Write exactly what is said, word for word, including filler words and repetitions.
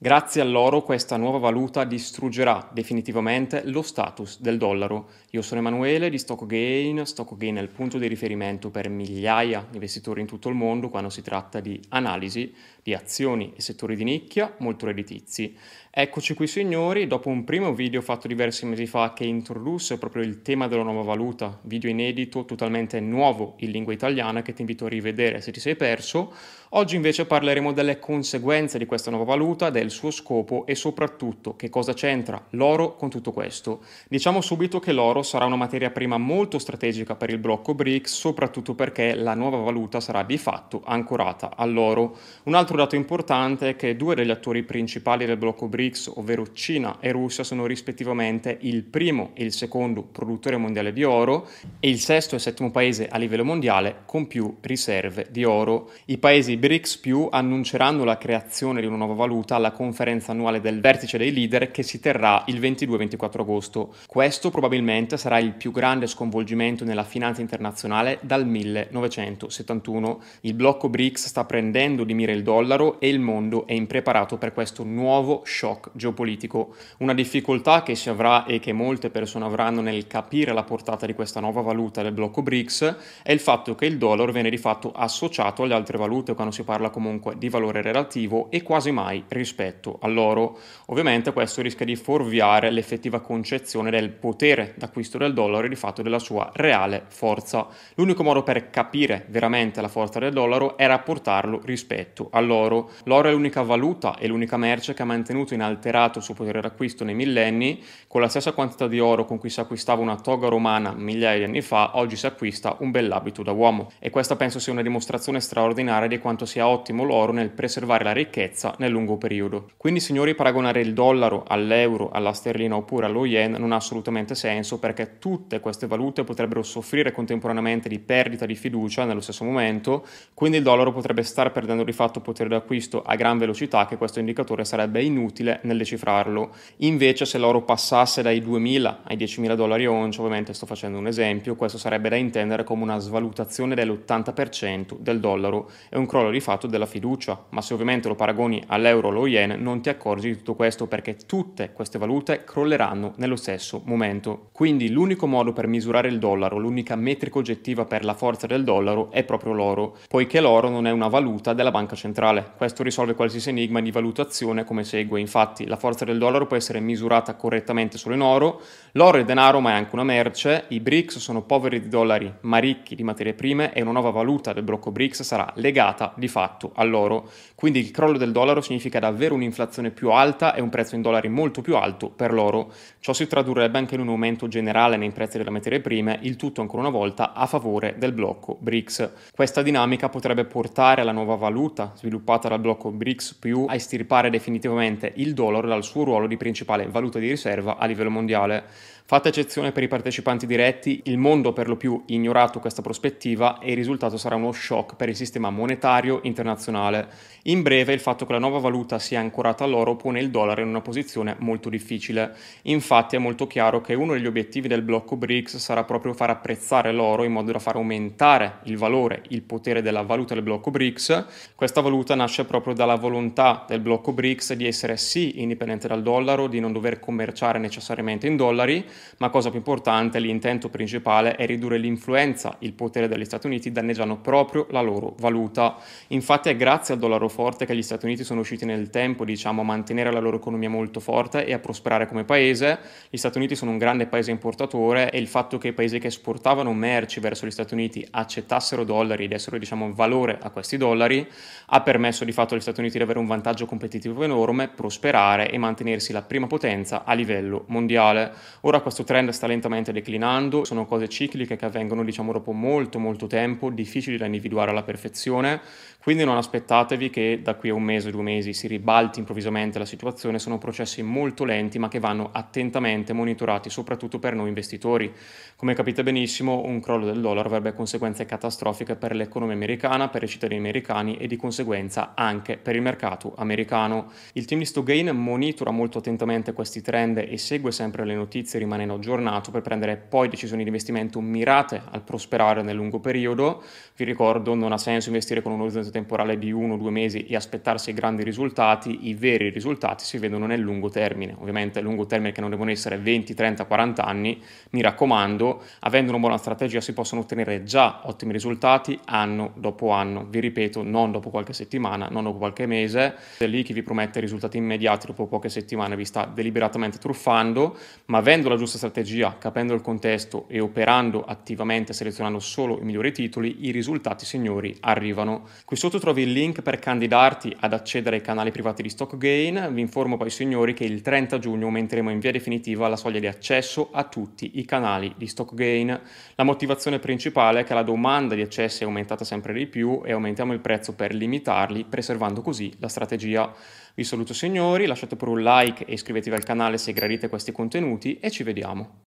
Grazie all'oro questa nuova valuta distruggerà definitivamente lo status del dollaro. Io sono Emanuele di Stock Gain. Stock Gain è il punto di riferimento per migliaia di investitori in tutto il mondo quando si tratta di analisi di azioni e settori di nicchia molto redditizi. Eccoci qui signori, dopo un primo video fatto diversi mesi fa che introdusse proprio il tema della nuova valuta, video inedito, totalmente nuovo in lingua italiana che ti invito a rivedere se ti sei perso, oggi invece parleremo delle conseguenze di questa nuova valuta, del suo scopo e soprattutto che cosa c'entra l'oro con tutto questo. Diciamo subito che l'oro sarà una materia prima molto strategica per il blocco BRICS, soprattutto perché la nuova valuta sarà di fatto ancorata all'oro. Un altro dato importante è che due degli attori principali del blocco BRICS, ovvero Cina e Russia, sono rispettivamente il primo e il secondo produttore mondiale di oro e il sesto e settimo paese a livello mondiale con più riserve di oro. I paesi BRICS più annunceranno la creazione di una nuova valuta alla conferenza annuale del vertice dei leader che si terrà il ventidue ventiquattro agosto. Questo probabilmente sarà il più grande sconvolgimento nella finanza internazionale dal millenovecentosettantuno. Il blocco BRICS sta prendendo di mira il dollaro e il mondo è impreparato per questo nuovo shock geopolitico. Una difficoltà che si avrà e che molte persone avranno nel capire la portata di questa nuova valuta del blocco BRICS è il fatto che il dollaro viene di fatto associato alle altre valute quando si parla comunque di valore relativo e quasi mai rispetto all'oro. Ovviamente questo rischia di fuorviare l'effettiva concezione del potere d'acquisto del dollaro e di fatto della sua reale forza. L'unico modo per capire veramente la forza del dollaro è rapportarlo rispetto all'oro. L'oro è l'unica valuta e l'unica merce che ha mantenuto inalterato il suo potere d'acquisto nei millenni. Con la stessa quantità di oro con cui si acquistava una toga romana migliaia di anni fa, oggi si acquista un bell'abito da uomo. E questa penso sia una dimostrazione straordinaria di quanto sia ottimo l'oro nel preservare la ricchezza nel lungo periodo. Quindi signori, paragonare il dollaro all'euro, alla sterlina oppure allo yen non ha assolutamente senso, perché tutte queste valute potrebbero soffrire contemporaneamente di perdita di fiducia nello stesso momento, quindi il dollaro potrebbe star perdendo di fatto potere d'acquisto a gran velocità che questo indicatore sarebbe inutile nel decifrarlo. Invece se l'oro passasse dai duemila ai diecimila dollari oncia, ovviamente sto facendo un esempio, questo sarebbe da intendere come una svalutazione dell'ottanta per cento del dollaro e un crollo di fatto della fiducia, ma se ovviamente lo paragoni all'euro o allo yen non ti accorgi di tutto questo, perché tutte queste valute crolleranno nello stesso momento. Quindi l'unico modo per misurare il dollaro, l'unica metrica oggettiva per la forza del dollaro è proprio l'oro, poiché l'oro non è una valuta della banca centrale. Questo risolve qualsiasi enigma di valutazione come segue. Infatti la forza del dollaro può essere misurata correttamente solo in oro. L'oro è denaro ma è anche una merce, i BRICS sono poveri di dollari ma ricchi di materie prime e una nuova valuta del blocco BRICS sarà legata di fatto all'oro. Quindi il crollo del dollaro significa davvero un un'inflazione più alta e un prezzo in dollari molto più alto per l'oro. Ciò si tradurrebbe anche in un aumento generale nei prezzi delle materie prime, il tutto ancora una volta a favore del blocco BRICS. Questa dinamica potrebbe portare alla nuova valuta sviluppata dal blocco BRICS più a estirpare definitivamente il dollaro dal suo ruolo di principale valuta di riserva a livello mondiale. Fatta eccezione per i partecipanti diretti, il mondo per lo più ignorato questa prospettiva e il risultato sarà uno shock per il sistema monetario internazionale. In breve, il fatto che la nuova valuta sia ancorata all'oro pone il dollaro in una posizione molto difficile. Infatti è molto chiaro che uno degli obiettivi del blocco BRICS sarà proprio far apprezzare l'oro in modo da far aumentare il valore, il potere della valuta del blocco BRICS. Questa valuta nasce proprio dalla volontà del blocco BRICS di essere sì indipendente dal dollaro, di non dover commerciare necessariamente in dollari, ma cosa più importante, l'intento principale è ridurre l'influenza, il potere degli Stati Uniti danneggiando proprio la loro valuta. Infatti è grazie al dollaro forte che gli Stati Uniti sono riusciti nel tempo, diciamo, a mantenere la loro economia molto forte e a prosperare come paese. Gli Stati Uniti sono un grande paese importatore e il fatto che i paesi che esportavano merci verso gli Stati Uniti accettassero dollari e dessero, diciamo, valore a questi dollari ha permesso di fatto agli Stati Uniti di avere un vantaggio competitivo enorme, prosperare e mantenersi la prima potenza a livello mondiale. Ora questo trend sta lentamente declinando, sono cose cicliche che avvengono, diciamo, dopo molto molto tempo, difficili da individuare alla perfezione, quindi non aspettatevi che da qui a un mese, due mesi si ribalti improvvisamente la situazione, sono processi molto lenti ma che vanno attentamente monitorati, soprattutto per noi investitori. Come capite benissimo, un crollo del dollaro avrebbe conseguenze catastrofiche per l'economia americana, per i cittadini americani e di conseguenza anche per il mercato americano. Il team di Stock Gain monitora molto attentamente questi trend e segue sempre le notizie rimanenti settimanale o giornato per prendere poi decisioni di investimento mirate al prosperare nel lungo periodo. Vi ricordo, non ha senso investire con un orizzonte temporale di uno o due mesi e aspettarsi grandi risultati. I veri risultati si vedono nel lungo termine, ovviamente lungo termine che non devono essere venti, trenta, quaranta anni. Mi raccomando, avendo una buona strategia si possono ottenere già ottimi risultati anno dopo anno, vi ripeto, non dopo qualche settimana, non dopo qualche mese. È lì chi vi promette risultati immediati dopo poche settimane vi sta deliberatamente truffando, ma avendo la giusta strategia, capendo il contesto e operando attivamente, selezionando solo i migliori titoli, i risultati signori arrivano. Qui sotto trovi il link per candidarti ad accedere ai canali privati di Stock Gain. Vi informo poi signori che il trenta giugno aumenteremo in via definitiva la soglia di accesso a tutti i canali di Stock Gain. La motivazione principale è che la domanda di accessi è aumentata sempre di più e aumentiamo il prezzo per limitarli, preservando così la strategia. Vi saluto signori, lasciate pure un like e iscrivetevi al canale se gradite questi contenuti e ci vediamo.